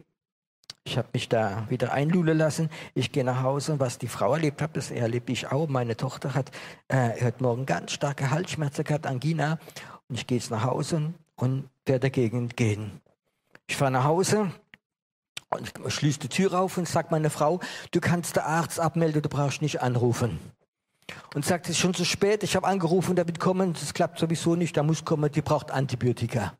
ich habe mich da wieder einlullen lassen, ich gehe nach Hause und was die Frau erlebt hat, das erlebe ich auch. Meine Tochter hat äh, heute Morgen ganz starke Halsschmerzen gehabt, Angina. Und ich gehe jetzt nach Hause und werde der Gegend gehen. Ich fahre nach Hause und ich schließe die Tür auf und sage meiner Frau, du kannst den Arzt abmelden, du brauchst nicht anrufen. Und sagt, es ist schon zu spät, ich habe angerufen, der wird kommen, das klappt sowieso nicht, da muss kommen, die braucht Antibiotika.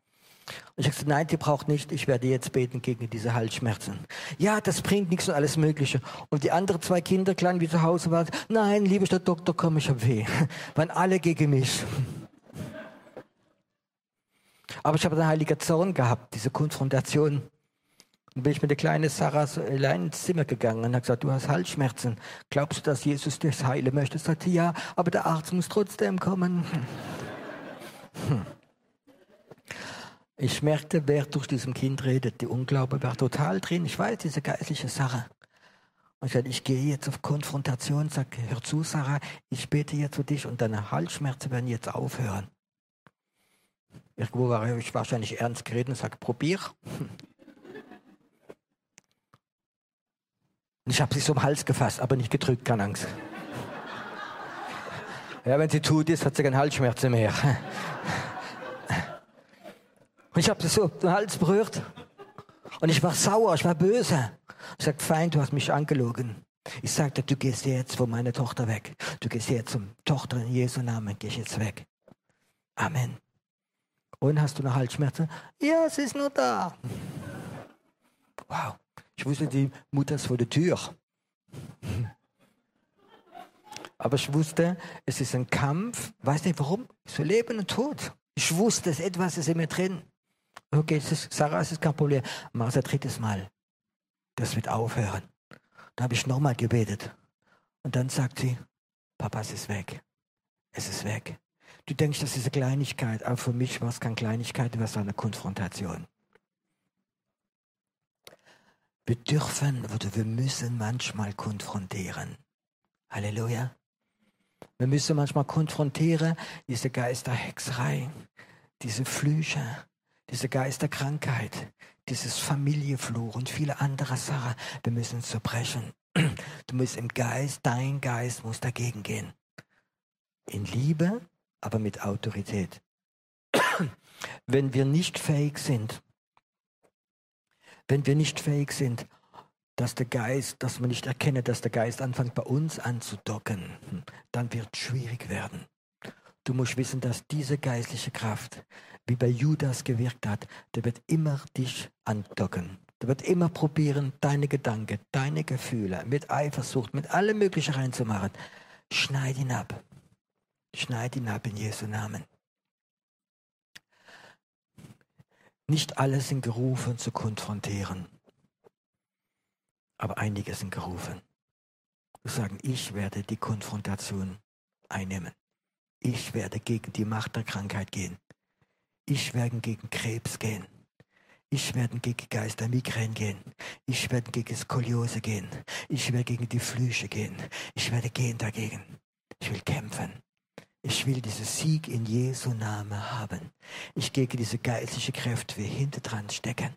Und ich habe gesagt, nein, die braucht nicht, ich werde jetzt beten gegen diese Halsschmerzen. Ja, das bringt nichts und alles Mögliche. Und die anderen zwei Kinder, klein wie zu Hause waren, nein, lieber Herr Doktor, komm, ich habe weh. Waren alle gegen mich. Aber ich habe einen heiligen Zorn gehabt, diese Konfrontation. Dann bin ich mit der kleinen Sarah so allein ins Zimmer gegangen und habe gesagt, du hast Halsschmerzen. Glaubst du, dass Jesus dich heilen möchte? Ich sagte, ja, aber der Arzt muss trotzdem kommen. Hm. Ich merkte, wer durch diesem Kind redet, die Unglaube war total drin. Ich weiß, diese geistliche Sache. Und ich sagte, ich gehe jetzt auf Konfrontation, sage, hör zu, Sarah, ich bete jetzt für dich und deine Halsschmerzen werden jetzt aufhören. Irgendwo war ich wahrscheinlich ernst geredet und sage, probier. Hm. Ich habe sie zum Hals gefasst, aber nicht gedrückt, keine Angst. Ja, wenn sie tot ist, hat sie keinen Halsschmerzen mehr. Und ich habe sie so den Hals berührt. Und ich war sauer, ich war böse. Ich sagte, Feind, du hast mich angelogen. Ich sagte, du gehst jetzt von meiner Tochter weg. Du gehst jetzt zum Tochter in Jesu Namen, geh ich jetzt weg. Amen. Und hast du noch Halsschmerzen? Ja, sie ist nur da. Wow. Ich wusste, die Mutter ist vor der Tür. Aber ich wusste, es ist ein Kampf. Weiß nicht warum. So Leben und Tod. Ich wusste, es etwas ist in mir drin. Okay, es ist, Sarah, es ist kein Problem. Mach das drittes Mal. Das wird aufhören. Dann habe ich nochmal gebetet. Und dann sagt sie, Papa, es ist weg. Es ist weg. Du denkst, das ist eine Kleinigkeit. Aber für mich war es keine Kleinigkeit, es war eine Konfrontation. Wir dürfen oder wir müssen manchmal konfrontieren. Halleluja. Wir müssen manchmal konfrontieren, diese Geisterhexerei, diese Flüche, diese Geisterkrankheit, dieses Familienfluch und viele andere Sachen. Wir müssen es zerbrechen. Du musst im Geist, dein Geist muss dagegen gehen. In Liebe, aber mit Autorität. Wenn wir nicht fähig sind, Wenn wir nicht fähig sind, dass der Geist, dass man nicht erkennt, dass der Geist anfängt bei uns anzudocken, dann wird es schwierig werden. Du musst wissen, dass diese geistliche Kraft, wie bei Judas gewirkt hat, der wird immer dich andocken. Der wird immer probieren, deine Gedanken, deine Gefühle mit Eifersucht, mit allem Möglichen reinzumachen. Schneid ihn ab. Schneid ihn ab in Jesu Namen. Nicht alle sind gerufen zu konfrontieren, aber einige sind gerufen. Sie sagen, ich werde die Konfrontation einnehmen. Ich werde gegen die Macht der Krankheit gehen. Ich werde gegen Krebs gehen. Ich werde gegen Geistermigräne gehen. Ich werde gegen Skoliose gehen. Ich werde gegen die Flüche gehen. Ich werde gehen dagegen. Ich will kämpfen. Ich will diesen Sieg in Jesu Namen haben. Ich gehe diese geistliche Kräfte wie hinter dran stecken.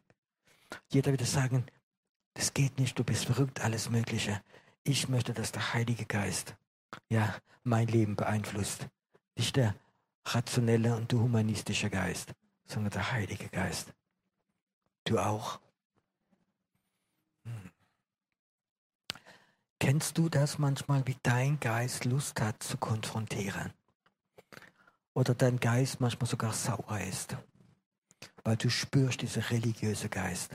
Jeder wird sagen, das geht nicht, du bist verrückt, alles Mögliche. Ich möchte, dass der Heilige Geist ja, mein Leben beeinflusst. Nicht der rationelle und der humanistische Geist, sondern der Heilige Geist. Du auch? Hm. Kennst du das manchmal, wie dein Geist Lust hat zu konfrontieren? Oder dein Geist manchmal sogar sauer ist. Weil du spürst diesen religiösen Geist.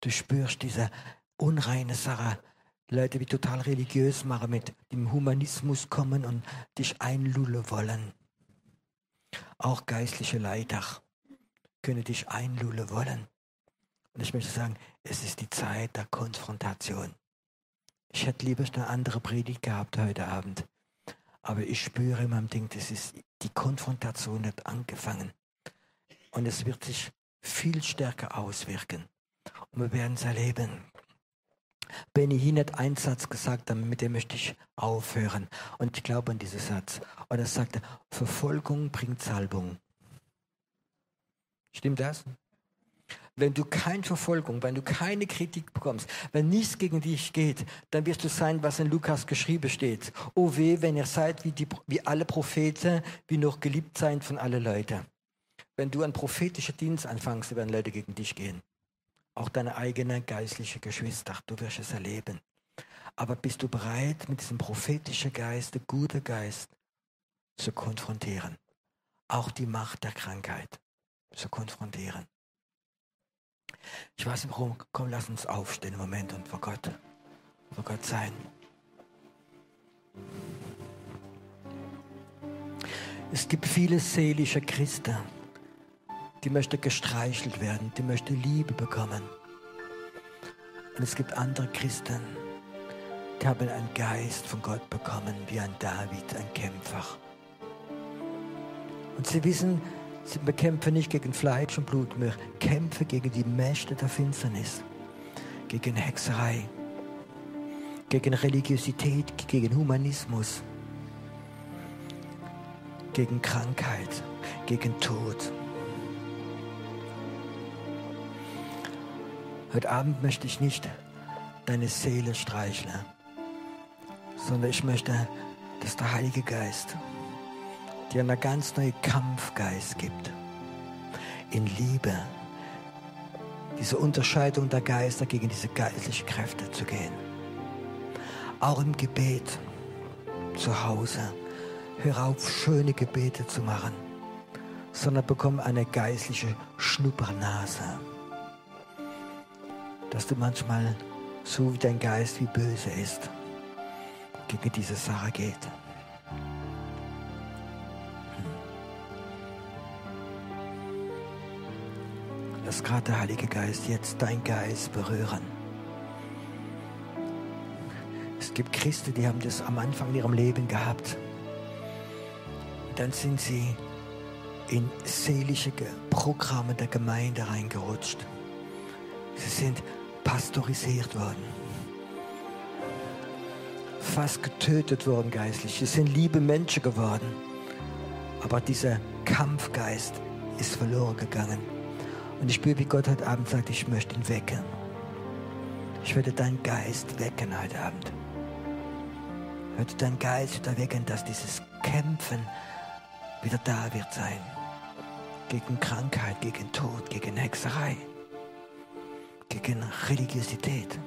Du spürst diese unreine Sache. Leute, die total religiös machen, mit dem Humanismus kommen und dich einlullen wollen. Auch geistliche Leiter können dich einlullen wollen. Und ich möchte sagen, es ist die Zeit der Konfrontation. Ich hätte lieber eine andere Predigt gehabt heute Abend. Aber ich spüre in meinem Ding, das ist, die Konfrontation hat angefangen. Und es wird sich viel stärker auswirken. Und wir werden es erleben. Benny Hinn hat einen Satz gesagt, mit dem möchte ich aufhören. Und ich glaube an diesen Satz. Und er sagte, Verfolgung bringt Salbung. Stimmt das? Wenn du keine Verfolgung, wenn du keine Kritik bekommst, wenn nichts gegen dich geht, dann wirst du sein, was in Lukas geschrieben steht. O weh, wenn ihr seid wie, die, wie alle Propheten, wie noch geliebt seid von allen Leuten. wenn du einen prophetischen Dienst anfängst, werden Leute gegen dich gehen. Auch deine eigenen geistlichen Geschwister, du wirst es erleben. Aber bist du bereit, mit diesem prophetischen Geist, dem guten Geist, zu konfrontieren? Auch die Macht der Krankheit zu konfrontieren. Ich weiß nicht warum, komm, lass uns aufstehen im Moment und vor Gott, vor Gott sein. Es gibt viele seelische Christen, die möchten gestreichelt werden, die möchten Liebe bekommen. Und es gibt andere Christen, die haben einen Geist von Gott bekommen, wie ein David, ein Kämpfer. Und sie wissen, sie bekämpfen nicht gegen Fleisch und Blut, mehr kämpfen gegen die Mächte der Finsternis, gegen Hexerei, gegen Religiosität, gegen Humanismus, gegen Krankheit, gegen Tod. Heute Abend möchte ich nicht deine Seele streicheln, sondern ich möchte, dass der Heilige Geist dir einen ganz neuen Kampfgeist gibt. In Liebe, diese Unterscheidung der Geister gegen diese geistlichen Kräfte zu gehen. Auch im Gebet zu Hause. Hör auf, schöne Gebete zu machen, sondern bekomm eine geistliche Schnuppernase. Dass du manchmal, so wie dein Geist wie böse ist, gegen diese Sache geht. Lass gerade der Heilige Geist jetzt dein Geist berühren. Es gibt Christen, die haben das am Anfang in ihrem Leben gehabt. Dann sind sie in seelische Programme der Gemeinde reingerutscht. Sie sind pastorisiert worden. Fast getötet worden geistlich. Sie sind liebe Menschen geworden. Aber dieser Kampfgeist ist verloren gegangen. Und ich spüre, wie Gott heute Abend sagt, ich möchte ihn wecken. Ich werde deinen Geist wecken heute Abend. Ich werde deinen Geist wieder wecken, dass dieses Kämpfen wieder da wird sein. Gegen Krankheit, gegen Tod, gegen Hexerei, gegen Religiosität.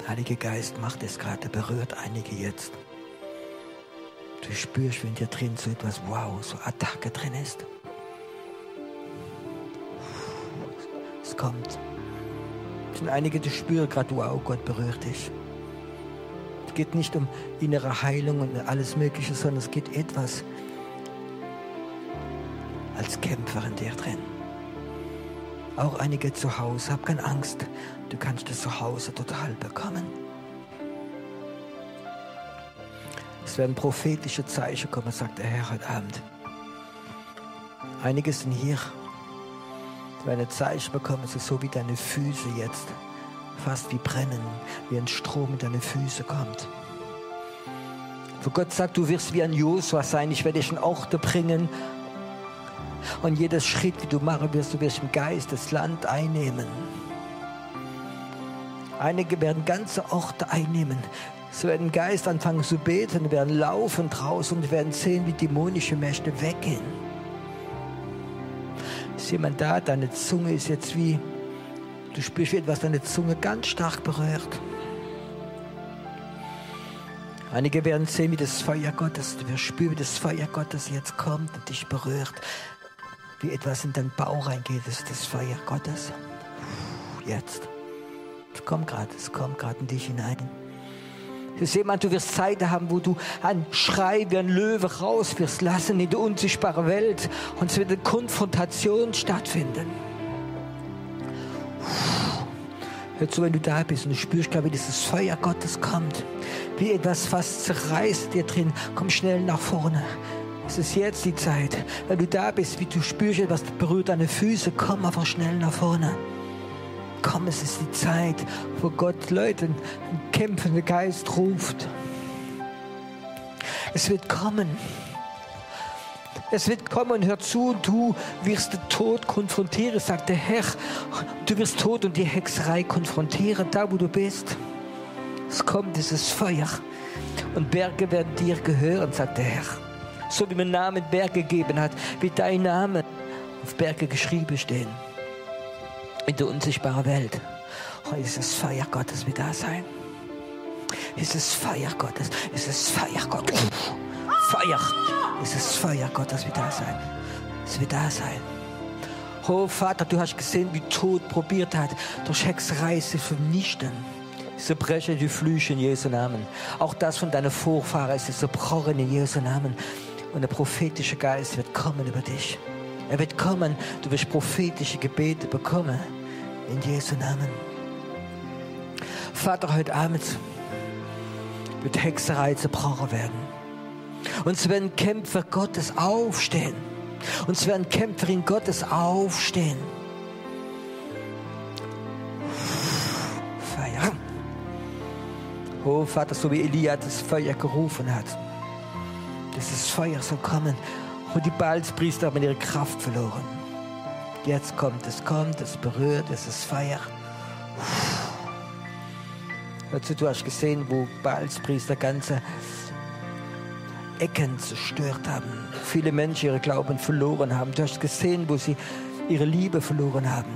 Der Heilige Geist macht es gerade, er berührt einige jetzt. Du spürst, wenn dir drin so etwas, wow, so Attacke drin ist. Es kommt. Es sind einige, die spüren gerade, wow, Gott berührt dich. Es geht nicht um innere Heilung und alles Mögliche, sondern es geht etwas als Kämpfer in dir drin. Auch einige zu Hause, hab keine Angst, du kannst das zu Hause total bekommen. Es werden prophetische Zeichen kommen, sagt der Herr heute Abend. Einige sind hier, die werden ein Zeichen bekommen, es ist so wie deine Füße jetzt, fast wie brennen, wie ein Strom in deine Füße kommt. Wo Gott sagt, du wirst wie ein Josua sein, ich werde dich in Orte bringen, und jedes Schritt, den du machen wirst, du wirst im Geist das Land einnehmen. Einige werden ganze Orte einnehmen. Sie werden im Geist anfangen zu beten, werden laufen draußen und werden sehen, wie dämonische Mächte weggehen. Ist jemand da? Deine Zunge ist jetzt wie, du spürst etwas, deine Zunge ganz stark berührt. Einige werden sehen, wie das Feuer Gottes, wir spüren, wie das Feuer Gottes jetzt kommt und dich berührt. Wie etwas in deinen Bauch reingeht, das ist das Feuer Gottes. Jetzt. Es kommt gerade, es kommt gerade in dich hinein. Es ist jemand, du wirst Zeiten haben, wo du ein Schrei wie ein Löwe raus wirst lassen in die unsichtbare Welt und es wird eine Konfrontation stattfinden. Hör zu, wenn du da bist und du spürst, glaube ich, dieses Feuer Gottes kommt. Wie etwas fast zerreißt dir drin. Komm schnell nach vorne. Es ist jetzt die Zeit. Wenn du da bist, wie du spürst, etwas berührt deine Füße. Komm einfach schnell nach vorne. Komm, es ist die Zeit, wo Gott Leute einen kämpfenden Geist ruft. Es wird kommen. Es wird kommen, hör zu, du wirst den Tod konfrontieren, sagt der Herr. Du wirst Tod und die Hexerei konfrontieren, da wo du bist. Es kommt dieses Feuer und Berge werden dir gehören, sagt der Herr. so wie mein Name Berge gegeben hat, wie dein Name auf Berge geschrieben stehen. In der unsichtbaren Welt. Heute ist das Feuer Gottes, wie da sein. Ist es Feuer Gottes, ist es Feuer Gottes. Feuer, ist es Feuer Gottes, wie da sein. Es wird da sein. Oh Vater, du hast gesehen, wie Tod probiert hat, durch Hexerei zu vernichten. Zerbreche die Flüche in Jesu Namen. Auch das von deinen Vorfahren ist zerbrochen in Jesu Namen. Und der prophetische Geist wird kommen über dich. Er wird kommen, du wirst prophetische Gebete bekommen. In Jesu Namen. Vater, heute Abend wird Hexerei zerbrochen werden. Und es werden Kämpfer Gottes aufstehen. Und es werden Kämpfer in Gottes aufstehen. Feier. Oh Vater, so wie Elias das Feuer gerufen hat. Dieses Feuer soll kommen. Und die Balzpriester haben ihre Kraft verloren. Jetzt kommt es, kommt es, berührt, es ist Feuer. Also, du hast gesehen, wo Balzpriester ganze Ecken zerstört haben. Viele Menschen ihre Glauben verloren haben. Du hast gesehen, wo sie ihre Liebe verloren haben.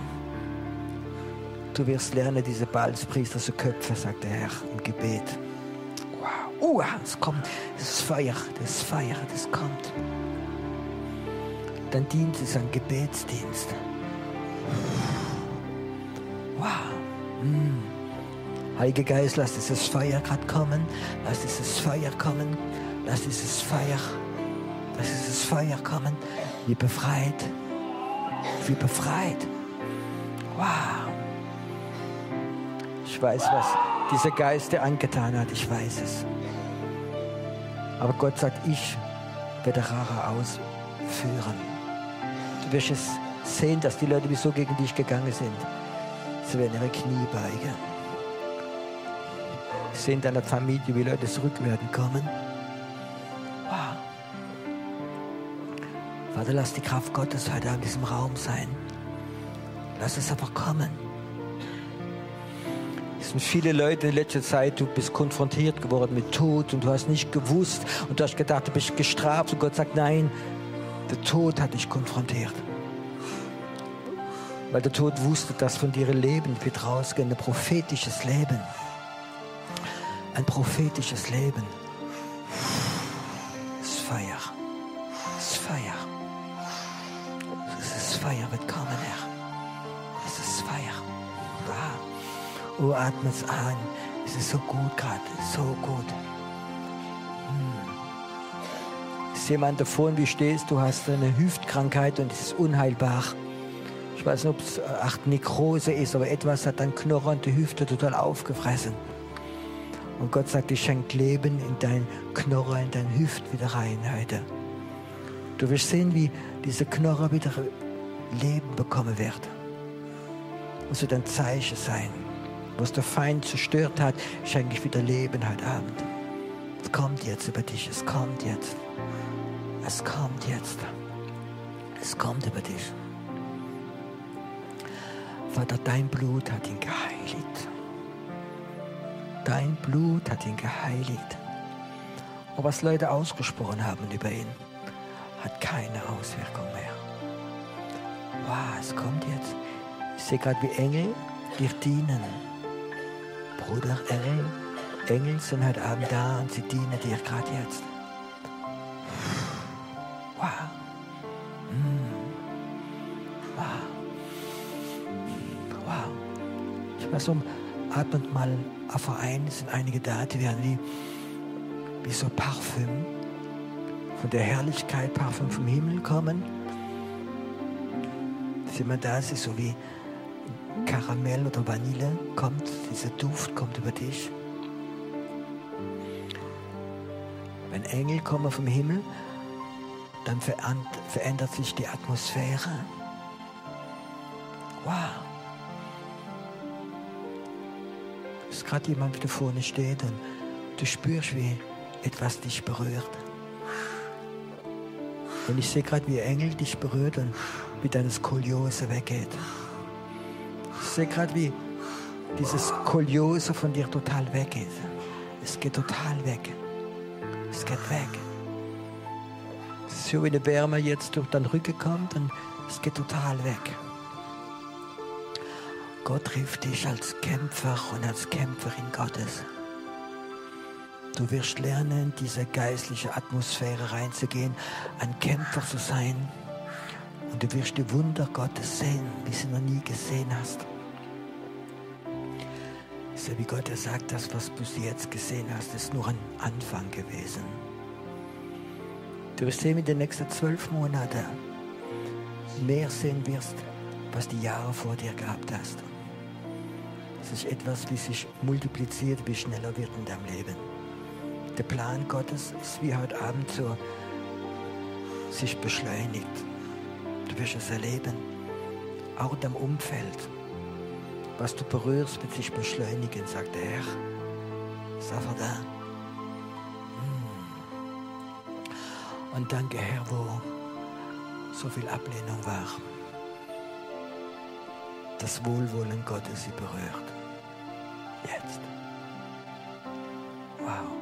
Du wirst lernen, diese Balzpriester zu köpfen, sagt der Herr im Gebet. Wow, uh, es kommt, das Feuer, das Feuer, das kommt. Dein Dienst ist ein Gebetsdienst. Wow. Mm. Heiliger Geist, lass dieses Feuer gerade kommen. Lass dieses Feuer kommen. Lass dieses Feuer. Lass dieses Feuer kommen. Wie befreit. Wie befreit. Wow. Ich weiß, was dieser Geist dir angetan hat. Ich weiß es. Aber Gott sagt, ich werde Rara ausführen. Du wirst es sehen, dass die Leute wieso gegen dich gegangen sind. Sie werden ihre Knie beugen. Ich sehe in deiner Familie, wie Leute zurück werden kommen. Wow. Vater, lass die Kraft Gottes heute in diesem Raum sein. Lass es aber kommen. Es sind viele Leute in letzter Zeit, du bist konfrontiert geworden mit Tod und du hast nicht gewusst und du hast gedacht, du bist gestraft und Gott sagt, nein, der Tod hat dich konfrontiert. Weil der Tod wusste, dass von dir Leben wird rausgehen, ein prophetisches Leben. Ein prophetisches Leben. Das Feuer. Das Feuer. Das Feuer wird kommen, Herr. Das ist Feuer. Wow. Oh, atme es an. Es ist so gut gerade. So gut. Hm. Ist jemand da vorne, wie stehst du? Du hast eine Hüftkrankheit und es ist unheilbar. Ich weiß nicht, ob es acht Nekrose ist, aber etwas hat dein Knochen und die Hüfte total aufgefressen. Und Gott sagt, ich schenke Leben in dein Knorrer, in dein Hüft wieder rein heute. Du wirst sehen, wie dieser Knorrer wieder Leben bekommen wird. Es wird ein Zeichen sein. Was der Feind zerstört hat, schenke ich wieder Leben heute Abend. Es kommt jetzt über dich, es kommt jetzt. Es kommt jetzt. Es kommt über dich. Vater, dein Blut hat ihn geheiligt. Dein Blut hat ihn geheiligt. Und was Leute ausgesprochen haben über ihn, hat keine Auswirkung mehr. Wow, es kommt jetzt. Ich sehe gerade, wie Engel dir dienen. Bruder, Engel, Engel sind heute Abend da und sie dienen dir gerade jetzt. Wow. Mm. Wow. Wow. Ich weiß um, atmet mal. Auf Verein sind einige da, die werden wie, wie so Parfüm, von der Herrlichkeit, Parfüm vom Himmel kommen. Sieht man das, ist so wie Karamell oder Vanille kommt, dieser Duft kommt über dich. Wenn Engel kommen vom Himmel, dann verändert sich die Atmosphäre. Wow. Dass gerade jemand da vorne steht und du spürst, wie etwas dich berührt. Und ich sehe gerade, wie Engel dich berührt und wie deine Skoliose weggeht. Ich sehe gerade, wie diese Skoliose von dir total weggeht. Es geht total weg. Es geht weg. so wie die Wärme jetzt durch den Rücken kommt und es geht total weg. Gott trifft dich als Kämpfer und als Kämpferin Gottes. Du wirst lernen, in diese geistliche Atmosphäre reinzugehen, ein Kämpfer zu sein. Und du wirst die Wunder Gottes sehen, wie du noch nie gesehen hast. So wie Gott ja sagt, das, was du jetzt gesehen hast, ist nur ein Anfang gewesen. Du wirst sehen, in den nächsten zwölf Monaten mehr sehen wirst, was die Jahre vor dir gehabt hast. Es ist etwas, wie sich multipliziert, wie schneller wird in deinem Leben. Der Plan Gottes ist wie heute Abend so, sich beschleunigt. Du wirst es erleben, auch in deinem Umfeld. Was du berührst, wird sich beschleunigen, sagt der Herr. Sag er da. Und danke, Herr, wo so viel Ablehnung war. Das Wohlwollen Gottes sie berührt. Jetzt. Wow.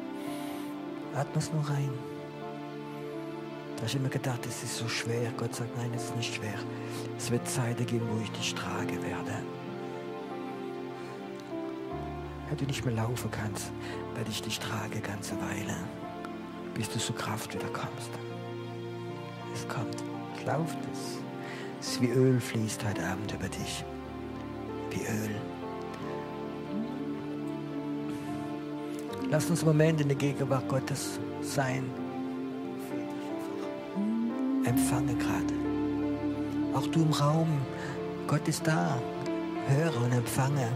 Atme es nur rein. Da hast du immer gedacht, es ist so schwer. Gott sagt, nein, es ist nicht schwer. Es wird Zeiten geben, wo ich dich trage werde. Wenn du nicht mehr laufen kannst, werde ich dich trage ganze Weile, bis du zur Kraft wieder kommst. Es kommt, es läuft, es ist wie Öl fließt heute Abend über dich, wie Öl. Lass uns einen Moment in der Gegenwart Gottes sein. Empfange gerade. Auch du im Raum, Gott ist da, höre und empfange.